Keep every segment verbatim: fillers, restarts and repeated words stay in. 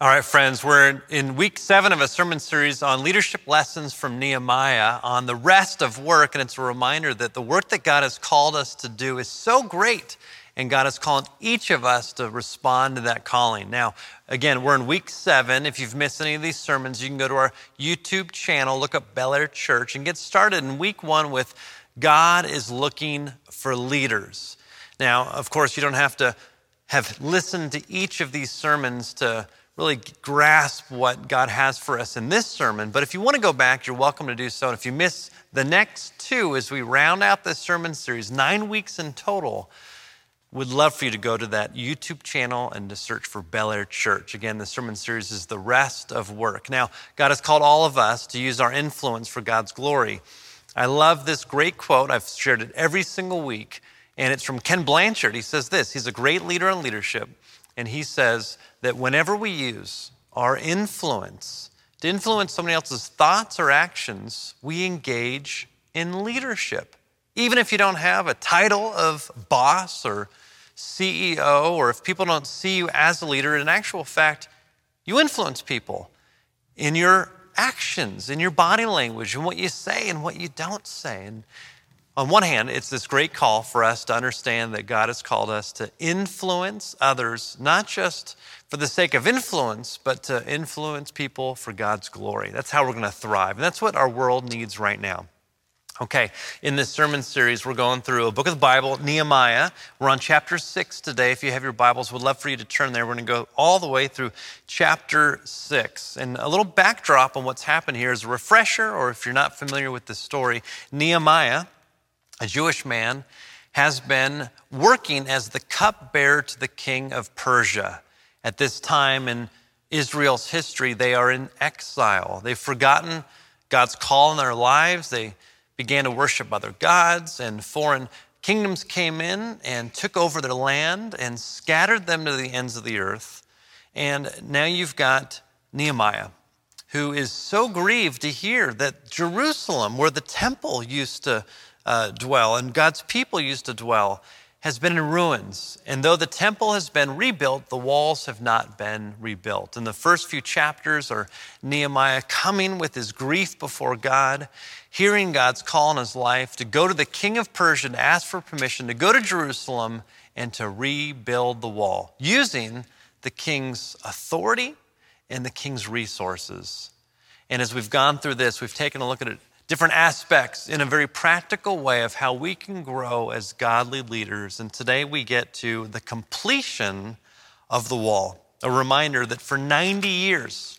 All right, friends, we're in week seven of a sermon series on leadership lessons from Nehemiah on the rest of work. And it's a reminder that the work that God has called us to do is so great. And God has called each of us to respond to that calling. Now, again, we're in week seven. If you've missed any of these sermons, you can go to our YouTube channel, look up Bel Air Church, and get started in week one with God is looking for leaders. Now, of course, you don't have to have listened to each of these sermons to really grasp what God has for us in this sermon. But if you want to go back, you're welcome to do so. And if you miss the next two as we round out this sermon series, nine weeks in total, would love for you to go to that YouTube channel and to search for Bel Air Church. Again, the sermon series is The Rest of Work. Now, God has called all of us to use our influence for God's glory. I love this great quote. I've shared it every single week, and it's from Ken Blanchard. He says this, he's a great leader in leadership. And he says that whenever we use our influence to influence somebody else's thoughts or actions, we engage in leadership. Even if you don't have a title of boss or C E O, or if people don't see you as a leader, in actual fact, you influence people in your actions, in your body language, in what you say and what you don't say. And on one hand, it's this great call for us to understand that God has called us to influence others, not just for the sake of influence, but to influence people for God's glory. That's how we're going to thrive. And that's what our world needs right now. Okay, in this sermon series, we're going through a book of the Bible, Nehemiah. We're on chapter six today. If you have your Bibles, we'd love for you to turn there. We're going to go all the way through chapter six. And a little backdrop on what's happened here is a refresher, or if you're not familiar with the story, Nehemiah, a Jewish man, has been working as the cupbearer to the king of Persia. At this time in Israel's history, they are in exile. They've forgotten God's call in their lives. They began to worship other gods, and foreign kingdoms came in and took over their land and scattered them to the ends of the earth. And now you've got Nehemiah, who is so grieved to hear that Jerusalem, where the temple used to Uh, dwell and God's people used to dwell, has been in ruins. And though the temple has been rebuilt, the walls have not been rebuilt. And the first few chapters are Nehemiah coming with his grief before God, hearing God's call in his life to go to the king of Persia to ask for permission to go to Jerusalem and to rebuild the wall using the king's authority and the king's resources. And as we've gone through this, we've taken a look at it different aspects in a very practical way of how we can grow as godly leaders. And today we get to the completion of the wall, a reminder that for ninety years,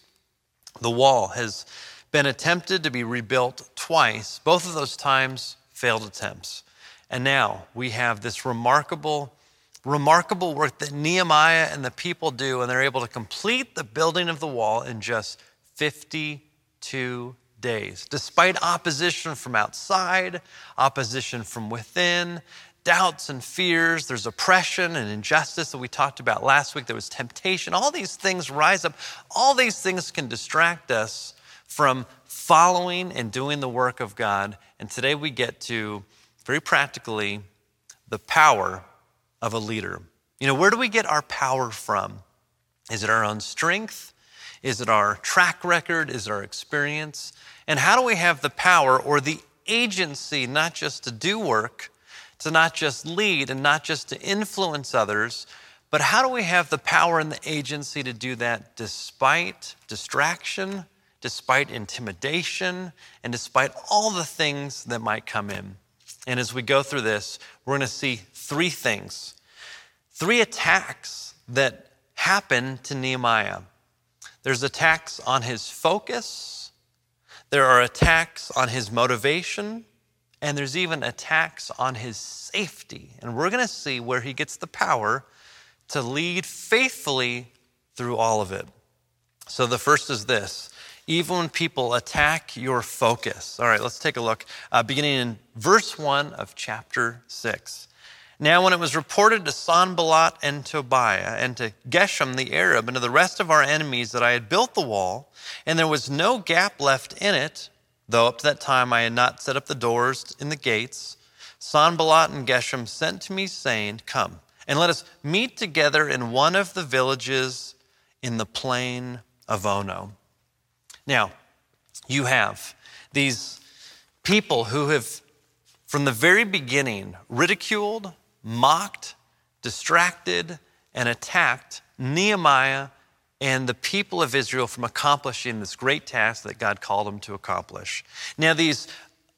the wall has been attempted to be rebuilt twice, both of those times failed attempts. And now we have this remarkable, remarkable work that Nehemiah and the people do, and they're able to complete the building of the wall in just fifty-two years. Days, despite opposition from outside, opposition from within, doubts and fears, there's oppression and injustice that we talked about last week, there was temptation, all these things rise up, all these things can distract us from following and doing the work of God. And today we get to, very practically, the power of a leader. You know, where do we get our power from? Is it our own strength? Is it our track record? Is it our experience? And how do we have the power or the agency not just to do work, to not just lead and not just to influence others, but how do we have the power and the agency to do that despite distraction, despite intimidation, and despite all the things that might come in? And as we go through this, we're going to see three things, three attacks that happen to Nehemiah. There's attacks on his focus, there are attacks on his motivation, and there's even attacks on his safety. And we're gonna see where he gets the power to lead faithfully through all of it. So the first is this, even when people attack your focus. All right, let's take a look, uh, beginning in verse one of chapter six. Now when it was reported to Sanballat and Tobiah and to Geshem the Arab and to the rest of our enemies that I had built the wall and there was no gap left in it, though up to that time I had not set up the doors in the gates, Sanballat and Geshem sent to me saying, come and let us meet together in one of the villages in the plain of Ono. Now, you have these people who have, from the very beginning, ridiculed, mocked, distracted, and attacked Nehemiah and the people of Israel from accomplishing this great task that God called them to accomplish. Now, these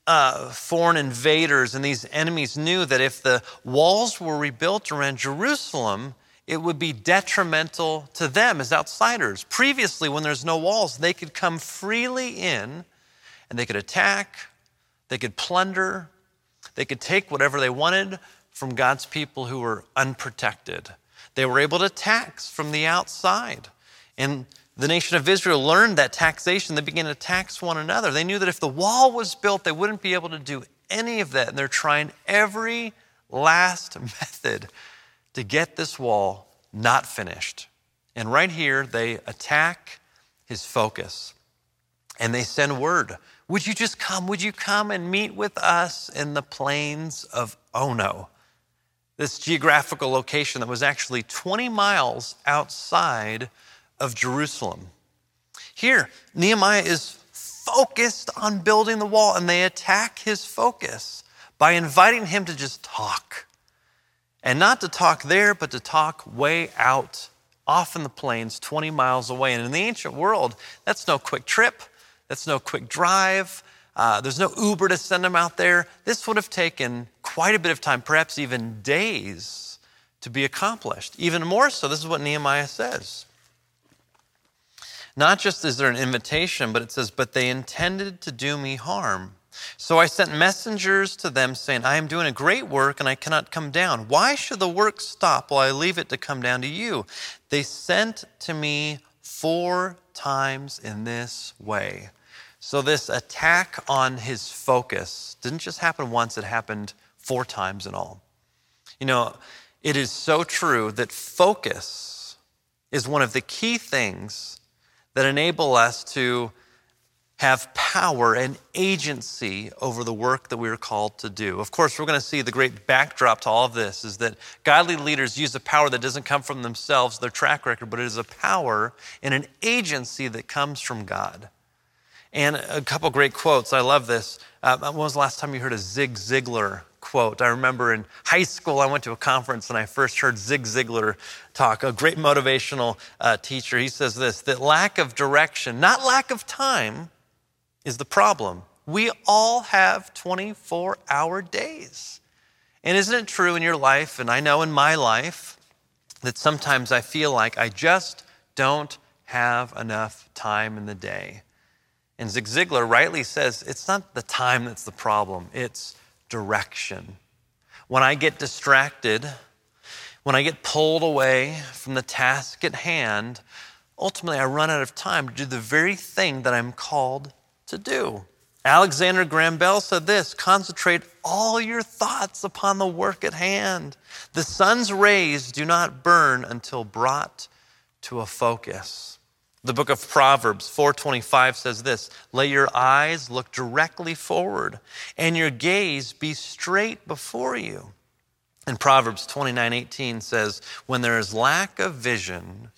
uh, foreign invaders and these enemies knew that if the walls were rebuilt around Jerusalem, it would be detrimental to them as outsiders. Previously, when there's no walls, they could come freely in and they could attack, they could plunder, they could take whatever they wanted from God's people who were unprotected. They were able to tax from the outside. And the nation of Israel learned that taxation. They began to tax one another. They knew that if the wall was built, they wouldn't be able to do any of that. And they're trying every last method to get this wall not finished. And right here, they attack his focus. And they send word, would you just come? Would you come and meet with us in the plains of Ono? This geographical location that was actually twenty miles outside of Jerusalem. Here, Nehemiah is focused on building the wall, and they attack his focus by inviting him to just talk. And not to talk there, but to talk way out, off in the plains, twenty miles away. And in the ancient world, that's no quick trip. That's no quick drive. Uh, there's no Uber to send them out there. This would have taken quite a bit of time, perhaps even days, to be accomplished. Even more so, this is what Nehemiah says. Not just is there an invitation, but it says, but they intended to do me harm. So I sent messengers to them saying, I am doing a great work and I cannot come down. Why should the work stop while I leave it to come down to you? They sent to me four times in this way. So this attack on his focus didn't just happen once, it happened four times in all. You know, it is so true that focus is one of the key things that enable us to have power and agency over the work that we are called to do. Of course, we're going to see the great backdrop to all of this is that godly leaders use a power that doesn't come from themselves, their track record, but it is a power and an agency that comes from God. And a couple great quotes. I love this. Uh, when was the last time you heard a Zig Ziglar quote? I remember in high school, I went to a conference and I first heard Zig Ziglar talk, a great motivational uh, teacher. He says this, that lack of direction, not lack of time, is the problem. We all have twenty-four hour days. And isn't it true in your life, and I know in my life, that sometimes I feel like I just don't have enough time in the day. And Zig Ziglar rightly says, it's not the time that's the problem, it's direction. When I get distracted, when I get pulled away from the task at hand, ultimately I run out of time to do the very thing that I'm called to do. Alexander Graham Bell said this, concentrate all your thoughts upon the work at hand. The sun's rays do not burn until brought to a focus. The book of Proverbs four twenty-five says this, let your eyes look directly forward and your gaze be straight before you. And Proverbs twenty-nine eighteen says, when there is lack of vision,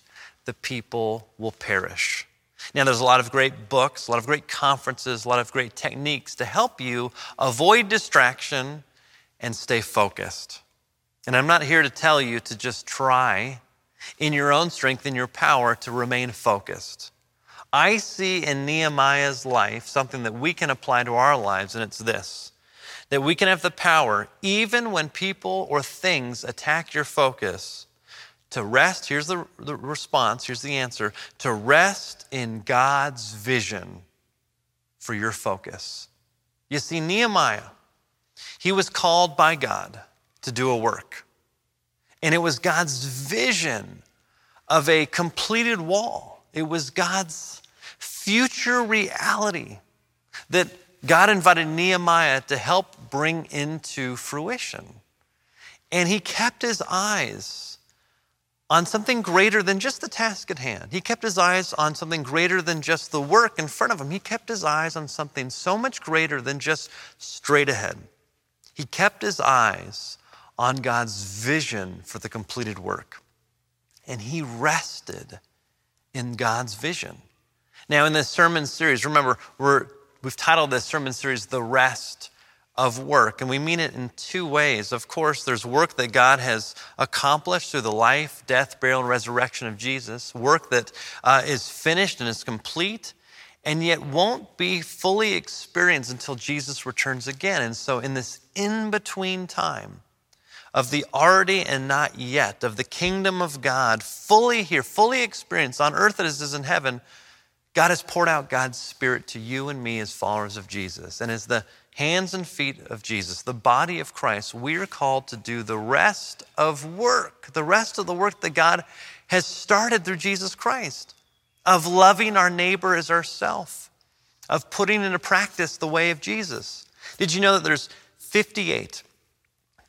the people will perish. Now, there's a lot of great books, a lot of great conferences, a lot of great techniques to help you avoid distraction and stay focused. And I'm not here to tell you to just try in your own strength, in your power, to remain focused. I see in Nehemiah's life something that we can apply to our lives, and it's this, that we can have the power, even when people or things attack your focus, to rest, here's the, the response, here's the answer, to rest in God's vision for your focus. You see, Nehemiah, he was called by God to do a work. And it was God's vision of a completed wall. It was God's future reality that God invited Nehemiah to help bring into fruition. And he kept his eyes on something greater than just the task at hand. He kept his eyes on something greater than just the work in front of him. He kept his eyes on something so much greater than just straight ahead. He kept his eyes on God's vision for the completed work. And he rested in God's vision. Now, in this sermon series, remember, we're, we've titled this sermon series, The Rest of Work, and we mean it in two ways. Of course, there's work that God has accomplished through the life, death, burial, and resurrection of Jesus, work that uh, is finished and is complete, and yet won't be fully experienced until Jesus returns again. And so in this in-between time of the already and not yet, of the kingdom of God, fully here, fully experienced on earth as it is in heaven, God has poured out God's Spirit to you and me as followers of Jesus. And as the hands and feet of Jesus, the body of Christ, we are called to do the rest of work, the rest of the work that God has started through Jesus Christ, of loving our neighbor as ourself, of putting into practice the way of Jesus. Did you know that there's fifty-eight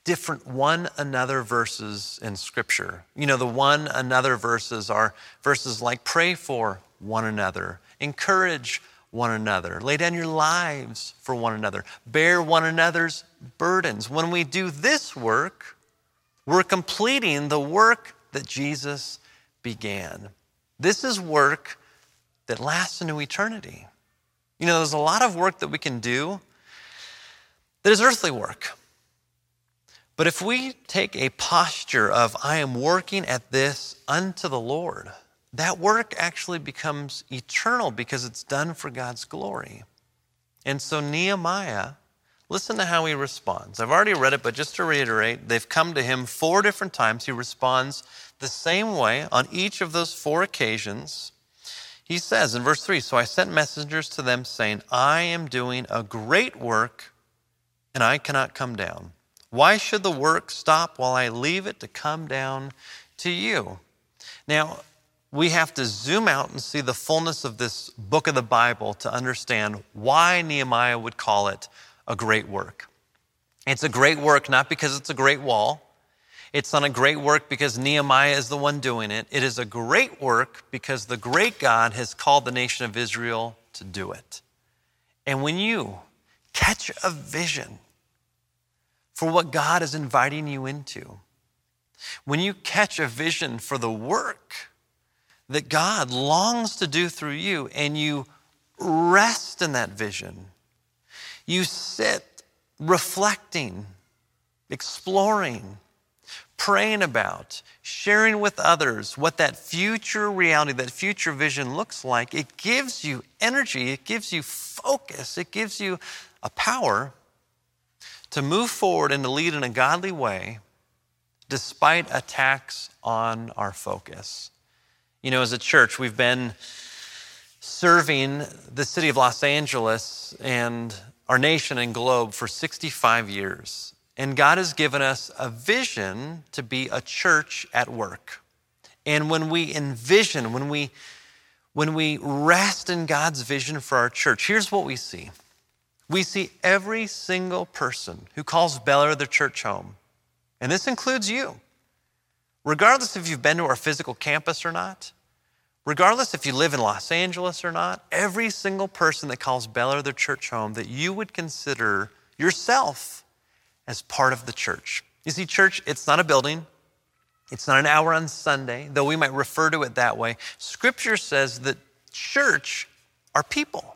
different one another verses in Scripture? You know, the one another verses are verses like pray for one another, encourage one another, lay down your lives for one another, bear one another's burdens. When we do this work, we're completing the work that Jesus began. This is work that lasts into eternity. You know, there's a lot of work that we can do that is earthly work. But if we take a posture of, I am working at this unto the Lord, that work actually becomes eternal because it's done for God's glory. And so Nehemiah, listen to how he responds. I've already read it, but just to reiterate, they've come to him four different times. He responds the same way on each of those four occasions. He says in verse three, so I sent messengers to them saying, I am doing a great work and I cannot come down. Why should the work stop while I leave it to come down to you? Now, we have to zoom out and see the fullness of this book of the Bible to understand why Nehemiah would call it a great work. It's a great work not because it's a great wall. It's not a great work because Nehemiah is the one doing it. It is a great work because the great God has called the nation of Israel to do it. And when you catch a vision for what God is inviting you into, when you catch a vision for the work that God longs to do through you and you rest in that vision, you sit reflecting, exploring, praying about, sharing with others what that future reality, that future vision looks like, it gives you energy, it gives you focus, it gives you a power to move forward and to lead in a godly way despite attacks on our focus. You know, as a church, we've been serving the city of Los Angeles and our nation and globe for sixty-five years. And God has given us a vision to be a church at work. And when we envision, when we, when we rest in God's vision for our church, here's what we see. We see every single person who calls Bel Air the church home. And this includes you. Regardless if you've been to our physical campus or not, regardless if you live in Los Angeles or not, every single person that calls Bel Air their church home, that you would consider yourself as part of the church. You see, church, it's not a building. It's not an hour on Sunday, though we might refer to it that way. Scripture says that church are people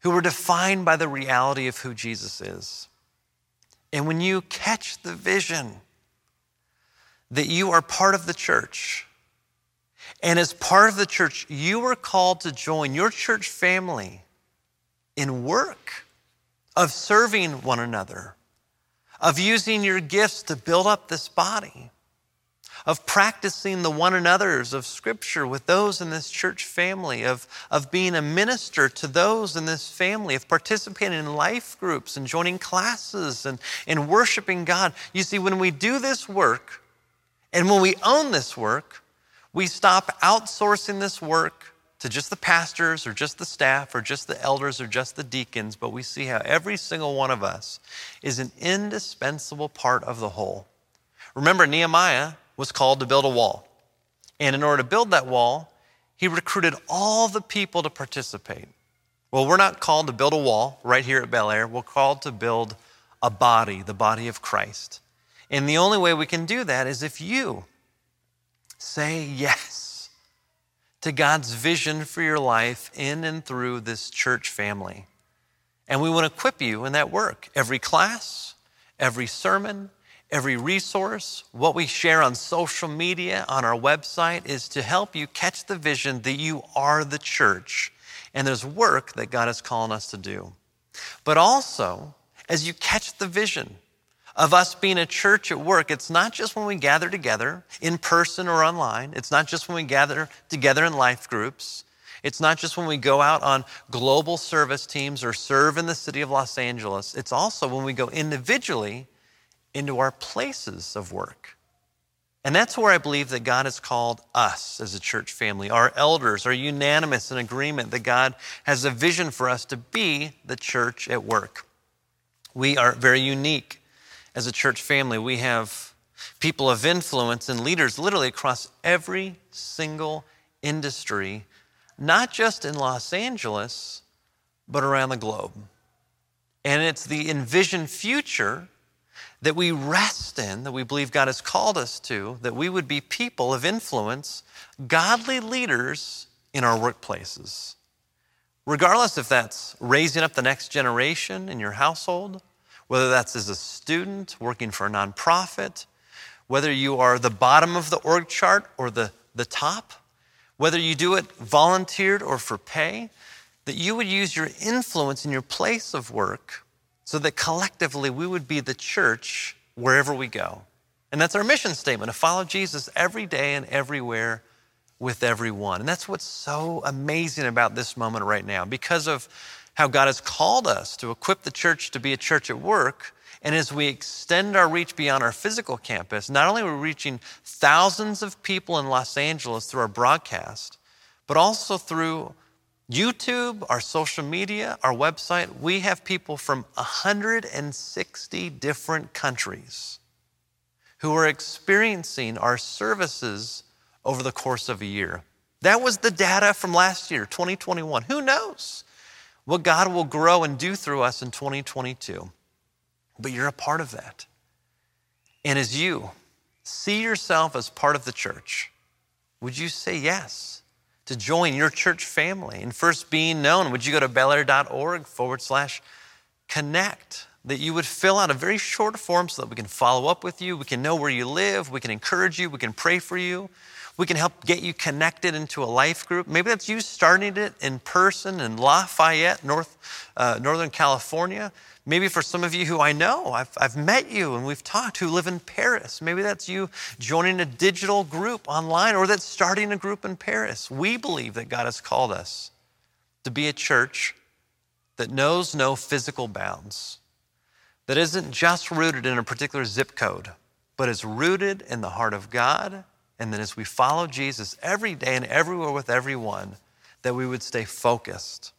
who are defined by the reality of who Jesus is. And when you catch the vision that you are part of the church, and as part of the church, you are called to join your church family in work of serving one another, of using your gifts to build up this body, of practicing the one another's of Scripture with those in this church family, of, of being a minister to those in this family, of participating in life groups and joining classes and, and worshiping God. You see, when we do this work and when we own this work, we stop outsourcing this work to just the pastors or just the staff or just the elders or just the deacons, but we see how every single one of us is an indispensable part of the whole. Remember, Nehemiah was called to build a wall. And in order to build that wall, he recruited all the people to participate. Well, we're not called to build a wall right here at Bel Air. We're called to build a body, the body of Christ. And the only way we can do that is if you say yes to God's vision for your life in and through this church family. And we want to equip you in that work. Every class, every sermon, every resource, what we share on social media, on our website, is to help you catch the vision that you are the church and there's work that God is calling us to do. But also, as you catch the vision of us being a church at work, it's not just when we gather together in person or online. It's not just when we gather together in life groups. It's not just when we go out on global service teams or serve in the city of Los Angeles. It's also when we go individually into our places of work. And that's where I believe that God has called us as a church family. Our elders are unanimous in agreement that God has a vision for us to be the church at work. We are very unique as a church family. We have people of influence and leaders literally across every single industry, not just in Los Angeles, but around the globe. And it's the envisioned future that we rest in, that we believe God has called us to, that we would be people of influence, godly leaders in our workplaces. Regardless if that's raising up the next generation in your household, whether that's as a student working for a nonprofit, whether you are the bottom of the org chart or the, the top, whether you do it volunteered or for pay, that you would use your influence in your place of work so that collectively we would be the church wherever we go. And that's our mission statement, to follow Jesus every day and everywhere with everyone. And that's what's so amazing about this moment right now, because of how God has called us to equip the church to be a church at work. And as we extend our reach beyond our physical campus, not only are we reaching thousands of people in Los Angeles through our broadcast, but also through YouTube, our social media, our website. We have people from one hundred sixty different countries who are experiencing our services over the course of a year. That was the data from last year, twenty twenty-one. Who knows what God will grow and do through us in twenty twenty-two? But you're a part of that. And as you see yourself as part of the church, would you say yes to join your church family? And first being known, would you go to belair.org forward slash connect, that you would fill out a very short form so that we can follow up with you, we can know where you live, we can encourage you, we can pray for you, we can help get you connected into a life group. Maybe that's you starting it in person in Lafayette, North, uh, Northern California. Maybe for some of you who I know, I've, I've met you and we've talked, who live in Paris. Maybe that's you joining a digital group online, or that's starting a group in Paris. We believe that God has called us to be a church that knows no physical bounds, that isn't just rooted in a particular zip code, but is rooted in the heart of God. And then as we follow Jesus every day and everywhere with everyone, that we would stay focused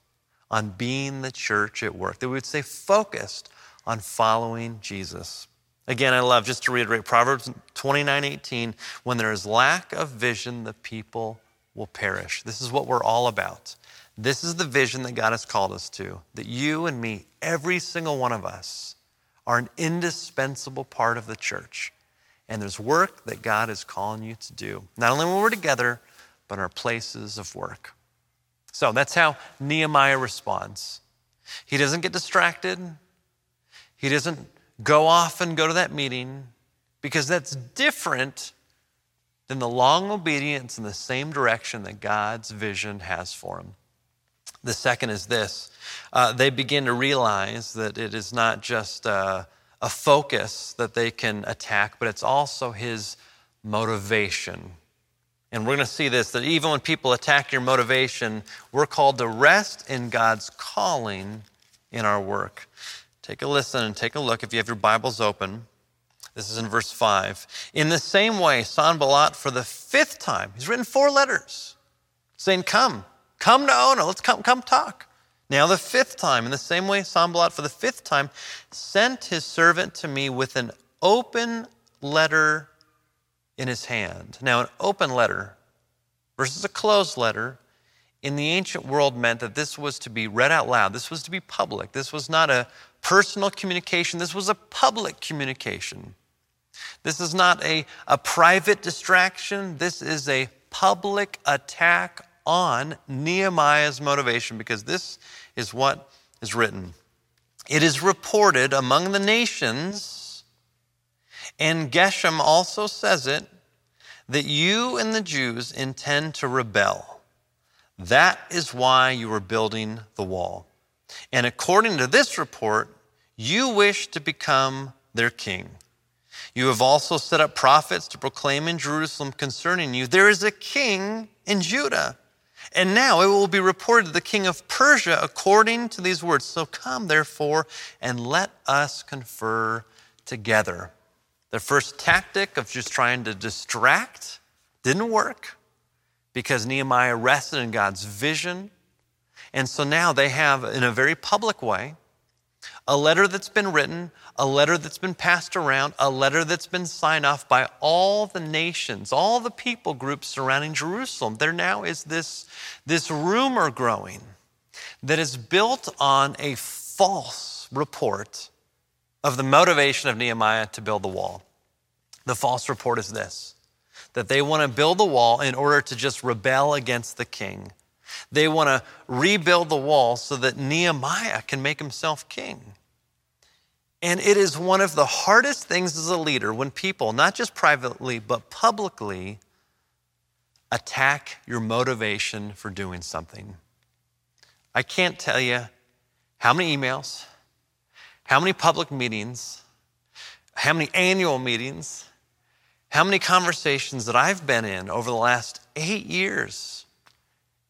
on being the church at work, that we would stay focused on following Jesus. Again, I love, just to reiterate, Proverbs twenty-nine eighteen, when there is lack of vision, the people will perish. This is what we're all about. This is the vision that God has called us to, that you and me, every single one of us, are an indispensable part of the church. And there's work that God is calling you to do, not only when we're together, but in our places of work. So that's how Nehemiah responds. He doesn't get distracted. He doesn't go off and go to that meeting, because that's different than the long obedience in the same direction that God's vision has for him. The second is this. Uh, they begin to realize that it is not just uh, a focus that they can attack, but it's also his motivation. And we're going to see this, that even when people attack your motivation, we're called to rest in God's calling in our work. Take a listen and take a look if you have your Bibles open. This is in verse five. In the same way, Sanballat, for the fifth time, he's written four letters saying, come, come to Ono, let's come, come talk. Now the fifth time, in the same way, Sanballat, for the fifth time, sent his servant to me with an open letter in his hand. Now, an open letter versus a closed letter in the ancient world meant that this was to be read out loud. This was to be public. This was not a personal communication. This was a public communication. This is not a, a private distraction. This is a public attack on Nehemiah's motivation, because this is what is written. It is reported among the nations, and Geshem also says it, that you and the Jews intend to rebel. That is why you are building the wall. And according to this report, you wish to become their king. You have also set up prophets to proclaim in Jerusalem concerning you, there is a king in Judah. And now it will be reported to the king of Persia according to these words. So come, therefore, and let us confer together. The first tactic of just trying to distract didn't work because Nehemiah rested in God's vision. And so now they have, in a very public way, a letter that's been written, a letter that's been passed around, a letter that's been signed off by all the nations, all the people groups surrounding Jerusalem. There now is this, this rumor growing that is built on a false report of the motivation of Nehemiah to build the wall. The false report is this, that they want to build the wall in order to just rebel against the king. They want to rebuild the wall so that Nehemiah can make himself king. And it is one of the hardest things as a leader when people, not just privately, but publicly, attack your motivation for doing something. I can't tell you how many emails, how many public meetings, how many annual meetings, how many conversations that I've been in over the last eight years.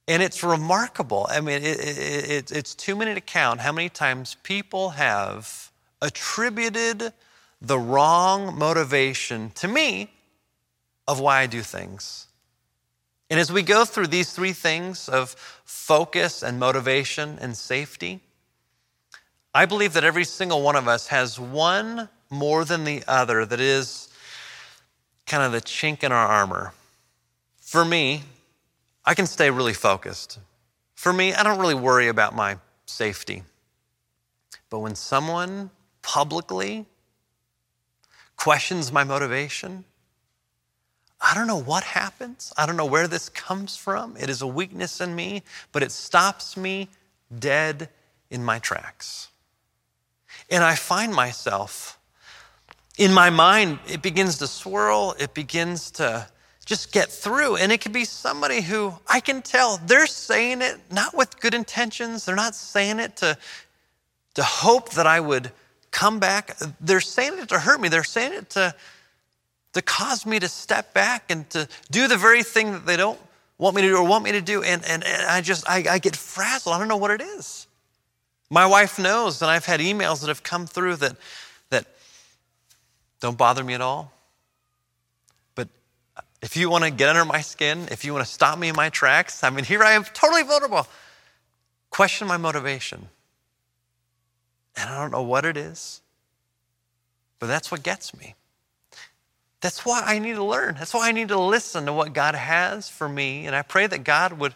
And it's remarkable. I mean, it, it, it, it's too many to count how many times people have attributed the wrong motivation to me of why I do things. And as we go through these three things of focus and motivation and safety, I believe that every single one of us has one more than the other that is kind of the chink in our armor. For me, I can stay really focused. For me, I don't really worry about my safety. But when someone publicly questions my motivation, I don't know what happens. I don't know where this comes from. It is a weakness in me, but it stops me dead in my tracks. And I find myself, in my mind, it begins to swirl, it begins to just get through. And it could be somebody who I can tell they're saying it not with good intentions. They're not saying it to, to hope that I would come back. They're saying it to hurt me. They're saying it to, to cause me to step back and to do the very thing that they don't want me to do or want me to do. And, and, and I just, I, I get frazzled. I don't know what it is. My wife knows, and I've had emails that have come through that, that don't bother me at all. If you want to get under my skin, if you want to stop me in my tracks, I mean, here I am totally vulnerable. Question my motivation. And I don't know what it is, but that's what gets me. That's why I need to learn. That's why I need to listen to what God has for me. And I pray that God would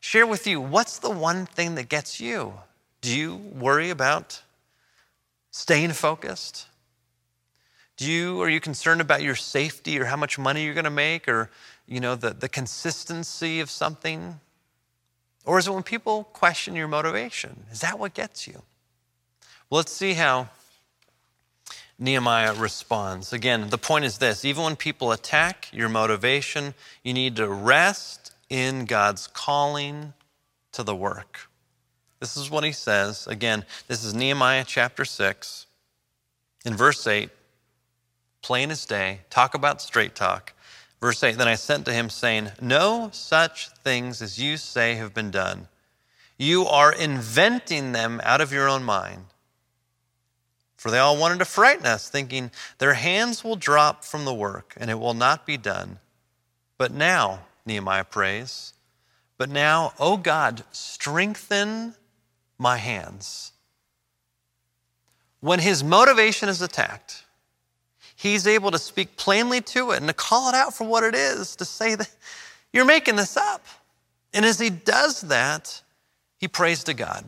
share with you, what's the one thing that gets you? Do you worry about staying focused? Do you, are you concerned about your safety or how much money you're going to make or, you know, the, the consistency of something? Or is it when people question your motivation? Is that what gets you? Well, let's see how Nehemiah responds. Again, the point is this, even when people attack your motivation, you need to rest in God's calling to the work. This is what he says. Again, this is Nehemiah chapter six in verse eight. Plain as day, talk about straight talk. Verse eight, then I sent to him saying, no such things as you say have been done. You are inventing them out of your own mind. For they all wanted to frighten us, thinking their hands will drop from the work and it will not be done. But now, Nehemiah prays, but now, O God, strengthen my hands. When his motivation is attacked, he's able to speak plainly to it and to call it out for what it is, to say that you're making this up. And as he does that, he prays to God,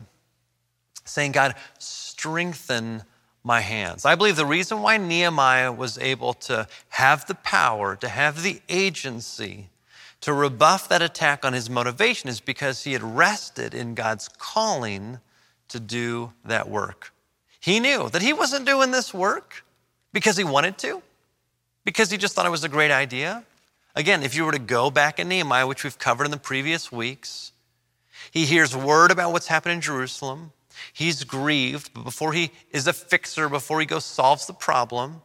saying, God, strengthen my hands. I believe the reason why Nehemiah was able to have the power, to have the agency to rebuff that attack on his motivation is because he had rested in God's calling to do that work. He knew that he wasn't doing this work because he wanted to, because he just thought it was a great idea. Again, if you were to go back in Nehemiah, which we've covered in the previous weeks, he hears word about what's happened in Jerusalem. He's grieved, but before he is a fixer, before he goes solves the problem,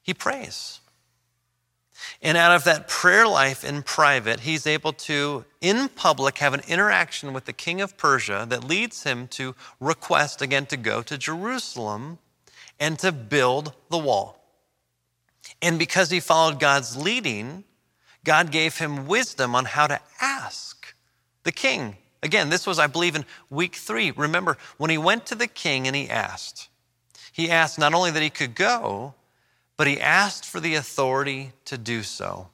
he prays. And out of that prayer life in private, he's able to, in public, have an interaction with the king of Persia that leads him to request, again, to go to Jerusalem and to build the wall. And because he followed God's leading, God gave him wisdom on how to ask the king. Again, this was, I believe, in week three. Remember, when he went to the king and he asked, he asked not only that he could go, but he asked for the authority to do so.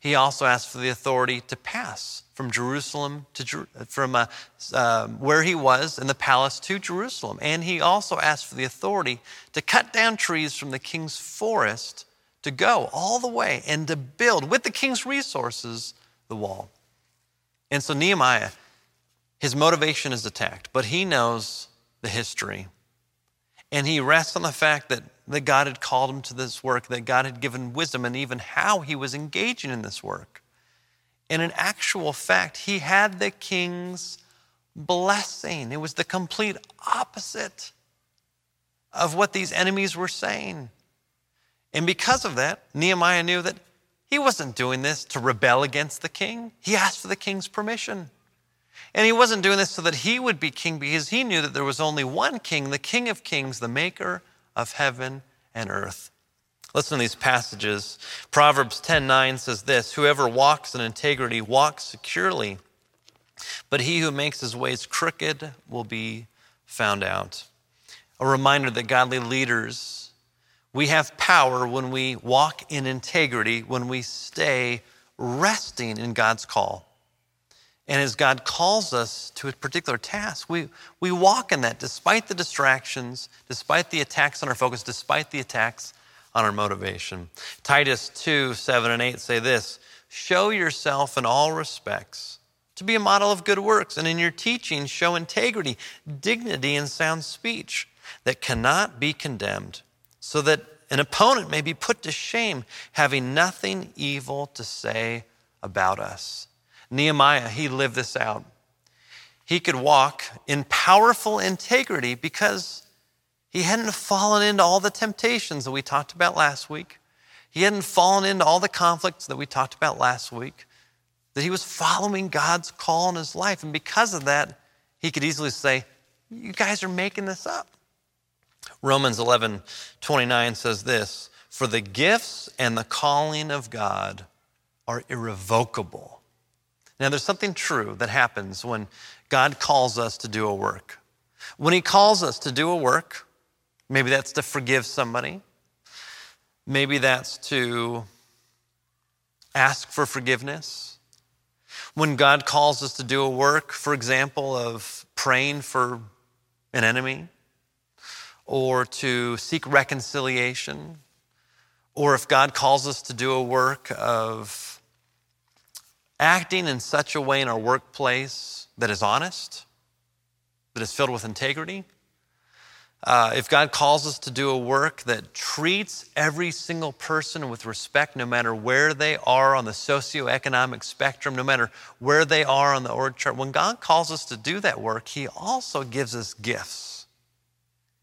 He also asked for the authority to pass from Jerusalem to from uh, uh, where he was in the palace to Jerusalem. And he also asked for the authority to cut down trees from the king's forest to go all the way and to build, with the king's resources, the wall. And so Nehemiah, his motivation is attacked, but he knows the history. And he rests on the fact that that God had called him to this work, that God had given wisdom and even how he was engaging in this work. And in actual fact, he had the king's blessing. It was the complete opposite of what these enemies were saying. And because of that, Nehemiah knew that he wasn't doing this to rebel against the king. He asked for the king's permission. And he wasn't doing this so that he would be king, because he knew that there was only one king, the King of Kings, the maker of heaven and earth. Listen to these passages. Proverbs ten nine says this, "Whoever walks in integrity walks securely, but he who makes his ways crooked will be found out." A reminder that godly leaders, we have power when we walk in integrity, when we stay resting in God's call. And as God calls us to a particular task, we, we walk in that despite the distractions, despite the attacks on our focus, despite the attacks on our motivation. Titus two, seven and eight say this, "Show yourself in all respects to be a model of good works, and in your teaching show integrity, dignity, and sound speech that cannot be condemned, so that an opponent may be put to shame, having nothing evil to say about us." Nehemiah, he lived this out. He could walk in powerful integrity because he hadn't fallen into all the temptations that we talked about last week. He hadn't fallen into all the conflicts that we talked about last week, that he was following God's call in his life. And because of that, he could easily say, "You guys are making this up." Romans eleven, twenty-nine says this, "For the gifts and the calling of God are irrevocable." Now, there's something true that happens when God calls us to do a work. When he calls us to do a work, maybe that's to forgive somebody. Maybe that's to ask for forgiveness. When God calls us to do a work, for example, of praying for an enemy or to seek reconciliation, or if God calls us to do a work of acting in such a way in our workplace that is honest, that is filled with integrity. Uh, if God calls us to do a work that treats every single person with respect, no matter where they are on the socioeconomic spectrum, no matter where they are on the org chart, when God calls us to do that work, he also gives us gifts.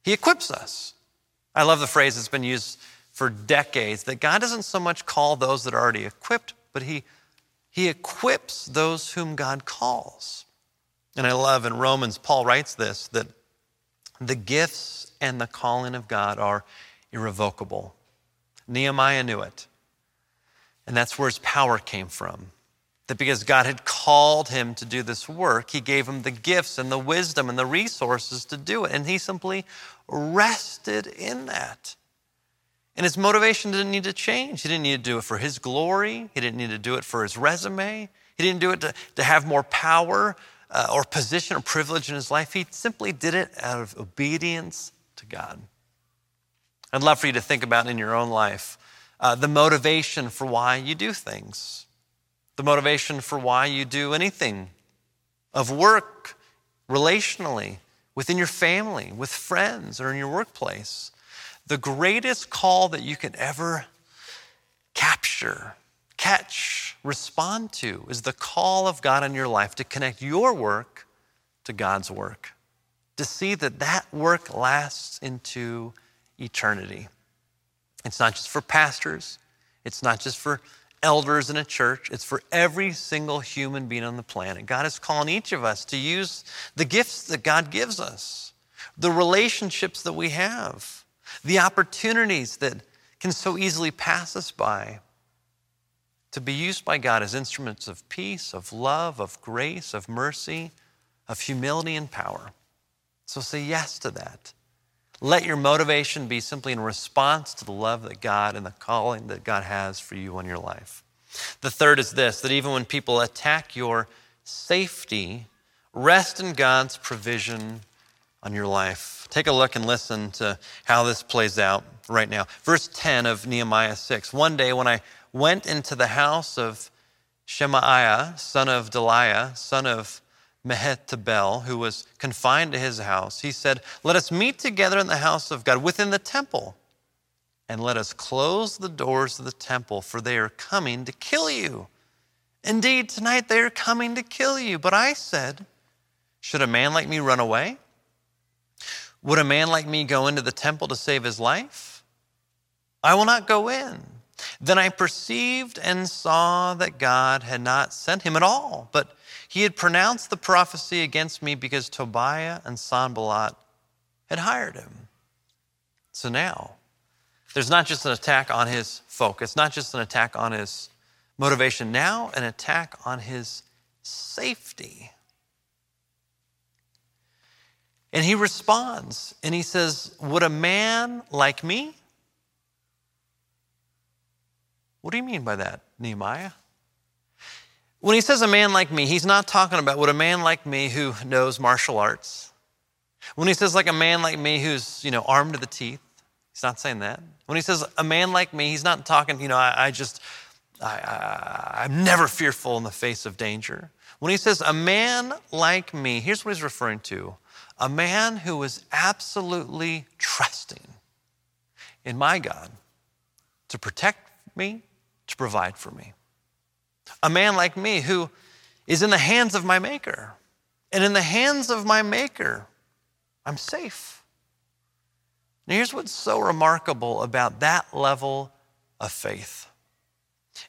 He equips us. I love the phrase that's been used for decades, that God doesn't so much call those that are already equipped, but he He equips those whom God calls. And I love in Romans, Paul writes this, that the gifts and the calling of God are irrevocable. Nehemiah knew it. And that's where his power came from. That because God had called him to do this work, he gave him the gifts and the wisdom and the resources to do it. And he simply rested in that. And his motivation didn't need to change. He didn't need to do it for his glory. He didn't need to do it for his resume. He didn't do it to, to have more power uh, or position or privilege in his life. He simply did it out of obedience to God. I'd love for you to think about in your own life uh, the motivation for why you do things. the motivation for why you do anything of work, relationally, within your family, with friends, or in your workplace. The greatest call that you can ever capture, catch, respond to is the call of God in your life to connect your work to God's work, to see that that work lasts into eternity. It's not just for pastors. It's not just for elders in a church. It's for every single human being on the planet. God is calling each of us to use the gifts that God gives us, the relationships that we have, the opportunities that can so easily pass us by, to be used by God as instruments of peace, of love, of grace, of mercy, of humility and power. So say yes to that. Let your motivation be simply in response to the love that God and the calling that God has for you in your life. The third is this, that even when people attack your safety, rest in God's provision on your life. Take a look and listen to how this plays out right now. Verse ten of Nehemiah six, one day when I went into the house of Shemaiah, son of Delaiah, son of Mehetabel, who was confined to his house, he said, let us meet together in the house of God within the temple, and let us close the doors of the temple, for they are coming to kill you. Indeed, tonight they are coming to kill you. But I said, should a man like me run away? Would a man like me go into the temple to save his life? I will not go in. Then I perceived and saw that God had not sent him at all, but he had pronounced the prophecy against me because Tobiah and Sanballat had hired him. So now, there's not just an attack on his focus, not just an attack on his motivation, now an attack on his safety. And he responds, and he says, would a man like me? What do you mean by that, Nehemiah? When he says a man like me, he's not talking about what a man like me who knows martial arts. When he says like a man like me who's, you know, armed to the teeth, he's not saying that. When he says a man like me, he's not talking, you know, I, I just, I, I, I'm never fearful in the face of danger. When he says a man like me, here's what he's referring to. A man who is absolutely trusting in my God to protect me, to provide for me. A man like me who is in the hands of my maker. And in the hands of my maker, I'm safe. Now here's what's so remarkable about that level of faith.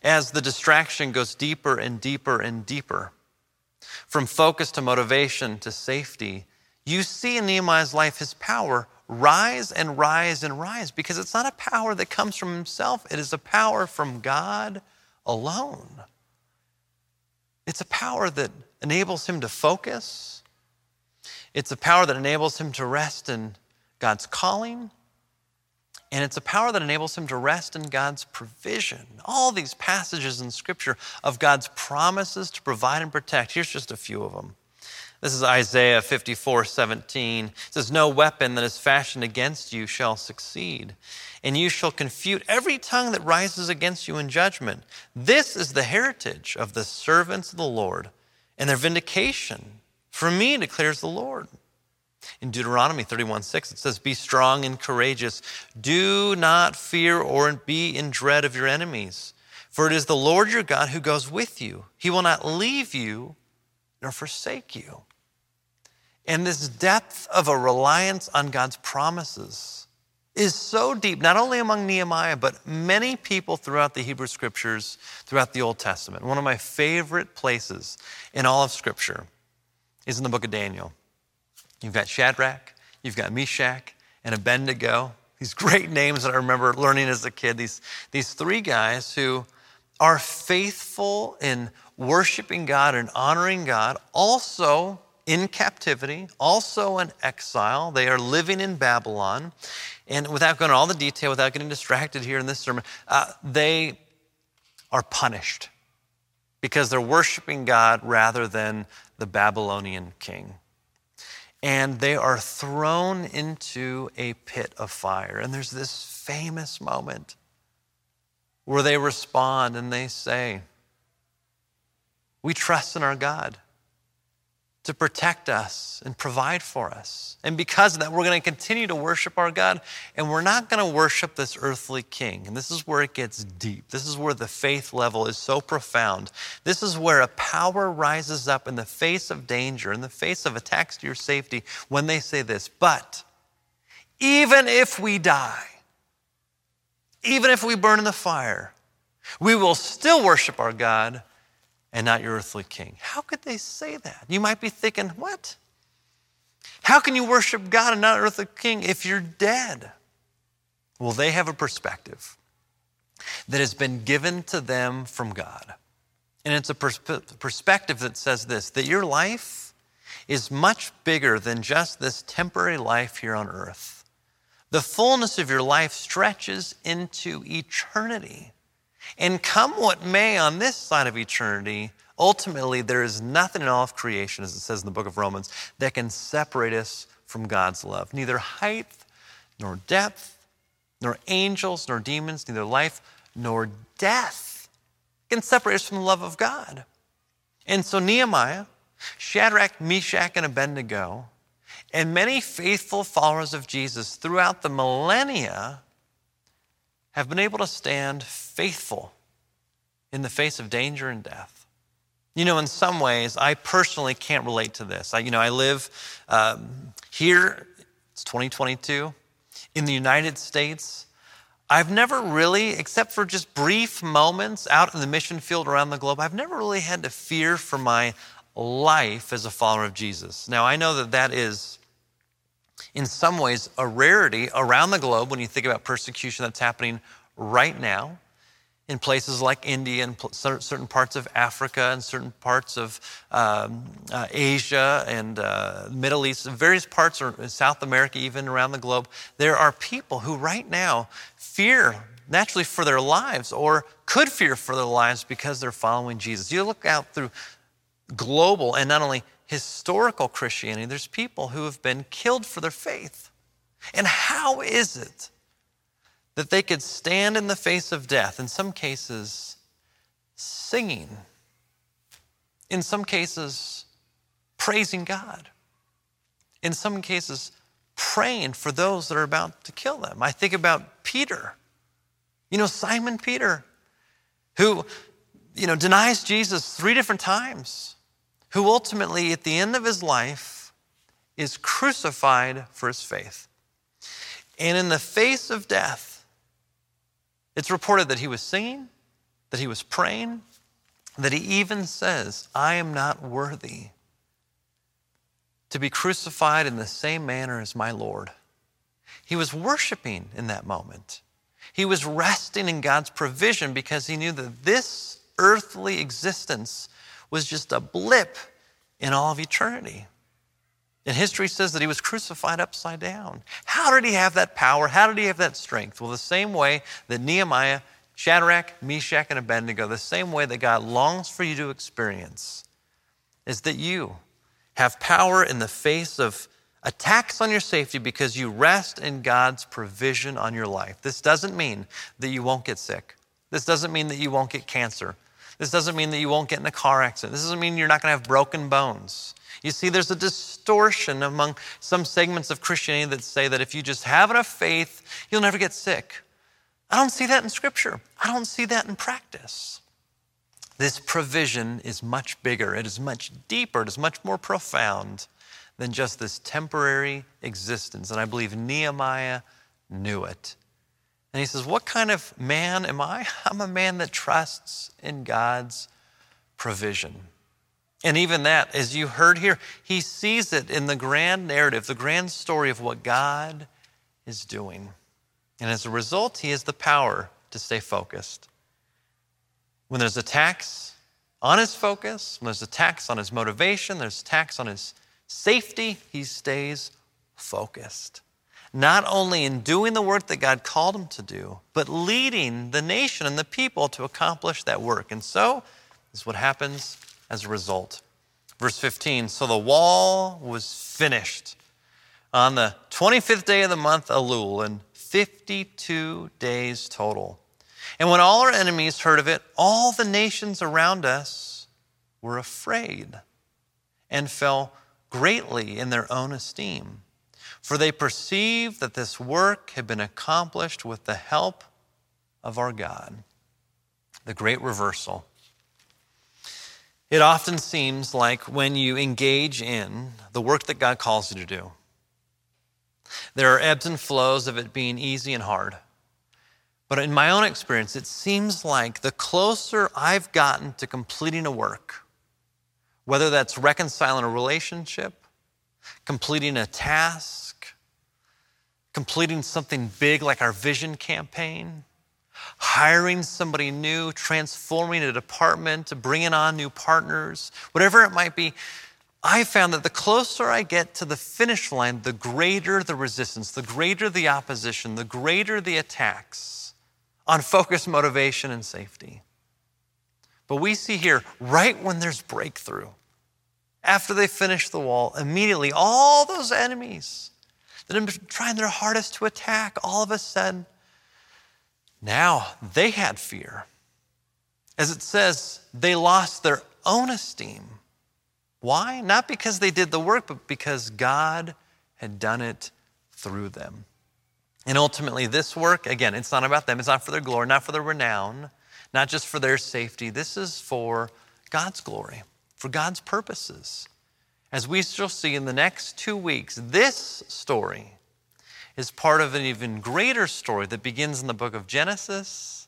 As the distraction goes deeper and deeper and deeper, from focus to motivation to safety, you see in Nehemiah's life his power rise and rise and rise, because it's not a power that comes from himself. It is a power from God alone. It's a power that enables him to focus. It's a power that enables him to rest in God's calling. And it's a power that enables him to rest in God's provision. All these passages in Scripture of God's promises to provide and protect. Here's just a few of them. This is Isaiah fifty-four seventeen. It says, no weapon that is fashioned against you shall succeed, and you shall confute every tongue that rises against you in judgment. This is the heritage of the servants of the Lord, and their vindication from me, declares the Lord. In Deuteronomy thirty-one six, it says, be strong and courageous. Do not fear or be in dread of your enemies, for it is the Lord your God who goes with you. He will not leave you nor forsake you. And this depth of a reliance on God's promises is so deep, not only among Nehemiah, but many people throughout the Hebrew Scriptures, throughout the Old Testament. One of my favorite places in all of Scripture is in the book of Daniel. You've got Shadrach, you've got Meshach, and Abednego. These great names that I remember learning as a kid. These, these three guys who are faithful in worshiping God and honoring God, also in captivity, also in exile. They are living in Babylon. And without going into all the detail, without getting distracted here in this sermon, uh, they are punished because they're worshiping God rather than the Babylonian king. And they are thrown into a pit of fire. And there's this famous moment where they respond and they say, We trust in our God to protect us and provide for us. And because of that, we're going to continue to worship our God, and we're not going to worship this earthly king. And this is where it gets deep. This is where the faith level is so profound. This is where a power rises up in the face of danger, in the face of attacks to your safety, when they say this, but even if we die, even if we burn in the fire, we will still worship our God and not your earthly king. How could they say that? You might be thinking, what? How can you worship God and not earthly king if you're dead? Well, they have a perspective that has been given to them from God. And it's a pers- perspective that says this, that your life is much bigger than just this temporary life here on earth. The fullness of your life stretches into eternity. And come what may on this side of eternity, ultimately there is nothing in all of creation, as it says in the book of Romans, that can separate us from God's love. Neither height, nor depth, nor angels, nor demons, neither life, nor death can separate us from the love of God. And so Nehemiah, Shadrach, Meshach, and Abednego, and many faithful followers of Jesus throughout the millennia have been able to stand faithful in the face of danger and death. You know, in some ways, I personally can't relate to this. I, you know, I live um, here, it's twenty twenty-two, in the United States. I've never really, except for just brief moments out in the mission field around the globe, I've never really had to fear for my life as a follower of Jesus. Now, I know that that is in some ways a rarity around the globe when you think about persecution that's happening right now in places like India and certain parts of Africa and certain parts of um, uh, Asia and uh, Middle East, various parts of South America, even around the globe. There are people who right now fear naturally for their lives or could fear for their lives because they're following Jesus. You look out through global and not only historical Christianity, there's people who have been killed for their faith. And how is it that they could stand in the face of death, in some cases singing, in some cases praising God, in some cases praying for those that are about to kill them? I think about Peter, you know, Simon Peter, who, you know, denies Jesus three different times, who ultimately at the end of his life is crucified for his faith. And in the face of death, it's reported that he was singing, that he was praying, that he even says, I am not worthy to be crucified in the same manner as my Lord. He was worshiping in that moment. He was resting in God's provision because he knew that this earthly existence was just a blip in all of eternity. And history says that he was crucified upside down. How did he have that power? How did he have that strength? Well, the same way that Nehemiah, Shadrach, Meshach, and Abednego, the same way that God longs for you to experience is that you have power in the face of attacks on your safety because you rest in God's provision on your life. This doesn't mean that you won't get sick. This doesn't mean that you won't get cancer. This doesn't mean that you won't get in a car accident. This doesn't mean you're not going to have broken bones. You see, there's a distortion among some segments of Christianity that say that if you just have enough faith, you'll never get sick. I don't see that in Scripture. I don't see that in practice. This provision is much bigger. It is much deeper. It is much more profound than just this temporary existence. And I believe Nehemiah knew it. And he says, what kind of man am I? I'm a man that trusts in God's provision. And even that, as you heard here, he sees it in the grand narrative, the grand story of what God is doing. And as a result, he has the power to stay focused. When there's attacks on his focus, when there's attacks on his motivation, there's attacks on his safety, he stays focused. Not only in doing the work that God called him to do, but leading the nation and the people to accomplish that work. And so, this is what happens as a result. Verse fifteen, so the wall was finished on the twenty-fifth day of the month Elul, and fifty-two days total. And when all our enemies heard of it, all the nations around us were afraid and fell greatly in their own esteem, for they perceived that this work had been accomplished with the help of our God. The great reversal. It often seems like when you engage in the work that God calls you to do, there are ebbs and flows of it being easy and hard. But in my own experience, it seems like the closer I've gotten to completing a work, whether that's reconciling a relationship, completing a task, completing something big like our vision campaign, hiring somebody new, transforming a department, bringing on new partners, whatever it might be, I found that the closer I get to the finish line, the greater the resistance, the greater the opposition, the greater the attacks on focus, motivation, and safety. But we see here, right when there's breakthrough, after they finish the wall, immediately all those enemies that have been trying their hardest to attack, all of a sudden, now they had fear. As it says, they lost their own esteem. Why? Not because they did the work, but because God had done it through them. And ultimately, this work, again, it's not about them. It's not for their glory, not for their renown, not just for their safety. This is for God's glory, for God's purposes. As we shall see in the next two weeks, this story is part of an even greater story that begins in the book of Genesis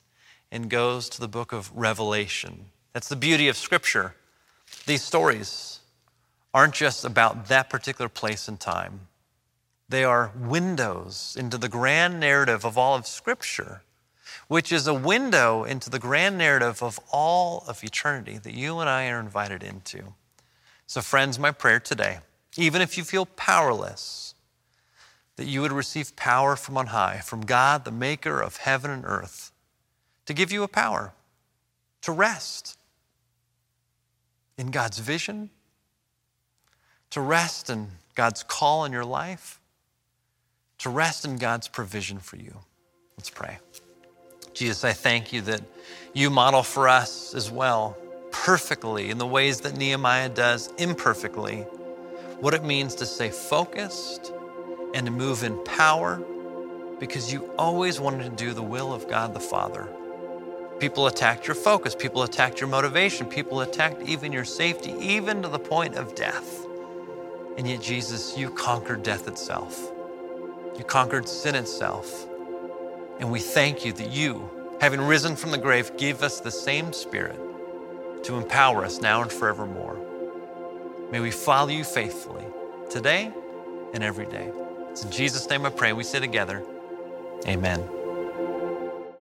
and goes to the book of Revelation. That's the beauty of Scripture. These stories aren't just about that particular place and time. They are windows into the grand narrative of all of Scripture, which is a window into the grand narrative of all of eternity that you and I are invited into. So friends, my prayer today, even if you feel powerless, that you would receive power from on high, from God, the maker of heaven and earth, to give you a power to rest in God's vision, to rest in God's call in your life, to rest in God's provision for you. Let's pray. Jesus, I thank you that you model for us as well, perfectly in the ways that Nehemiah does, imperfectly, what it means to stay focused and to move in power, because you always wanted to do the will of God the Father. People attacked your focus, people attacked your motivation, people attacked even your safety, even to the point of death. And yet, Jesus, you conquered death itself. You conquered sin itself. And we thank you that you, having risen from the grave, give us the same Spirit to empower us now and forevermore. May we follow you faithfully today and every day. It's in Jesus' name I pray. We sit together. Amen.